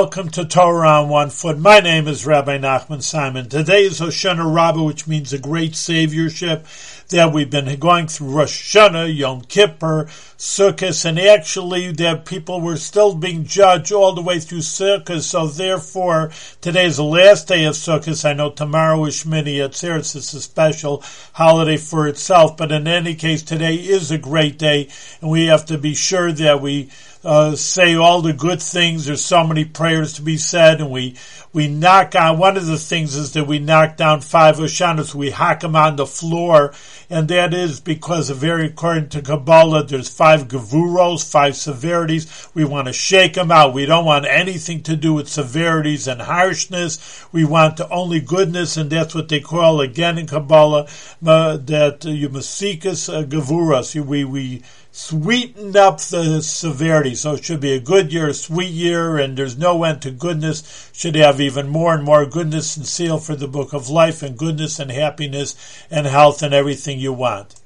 Welcome to Torah on One Foot. My name is Rabbi Nachman Simon. Today is Hoshana Rabbah, which means the great saviorship that we've been going through. Rosh Hashanah, Yom Kippur, Sukkos, and actually that people were still being judged all the way through Sukkos. So therefore, today is the last day of Sukkos. I know tomorrow is Shemini Atzeres. It's a special holiday for itself. But in any case, today is a great day, and we have to be sure that we say all the good things. There's so many prayers to be said, and we knock on. One of the things is that we knock down 5 Hoshanas. We hack them on the floor, and that is because, according to Kabbalah, there's 5 gavuros, 5 severities. We want to shake them out. We don't want anything to do with severities and harshness. We want only goodness, and that's what they call again in Kabbalah that you masikas gavuros. We sweeten up the severity. So it should be a good year, a sweet year, and there's no end to goodness. Should have even more and more goodness and seal for the book of life, and goodness and happiness and health and everything you want.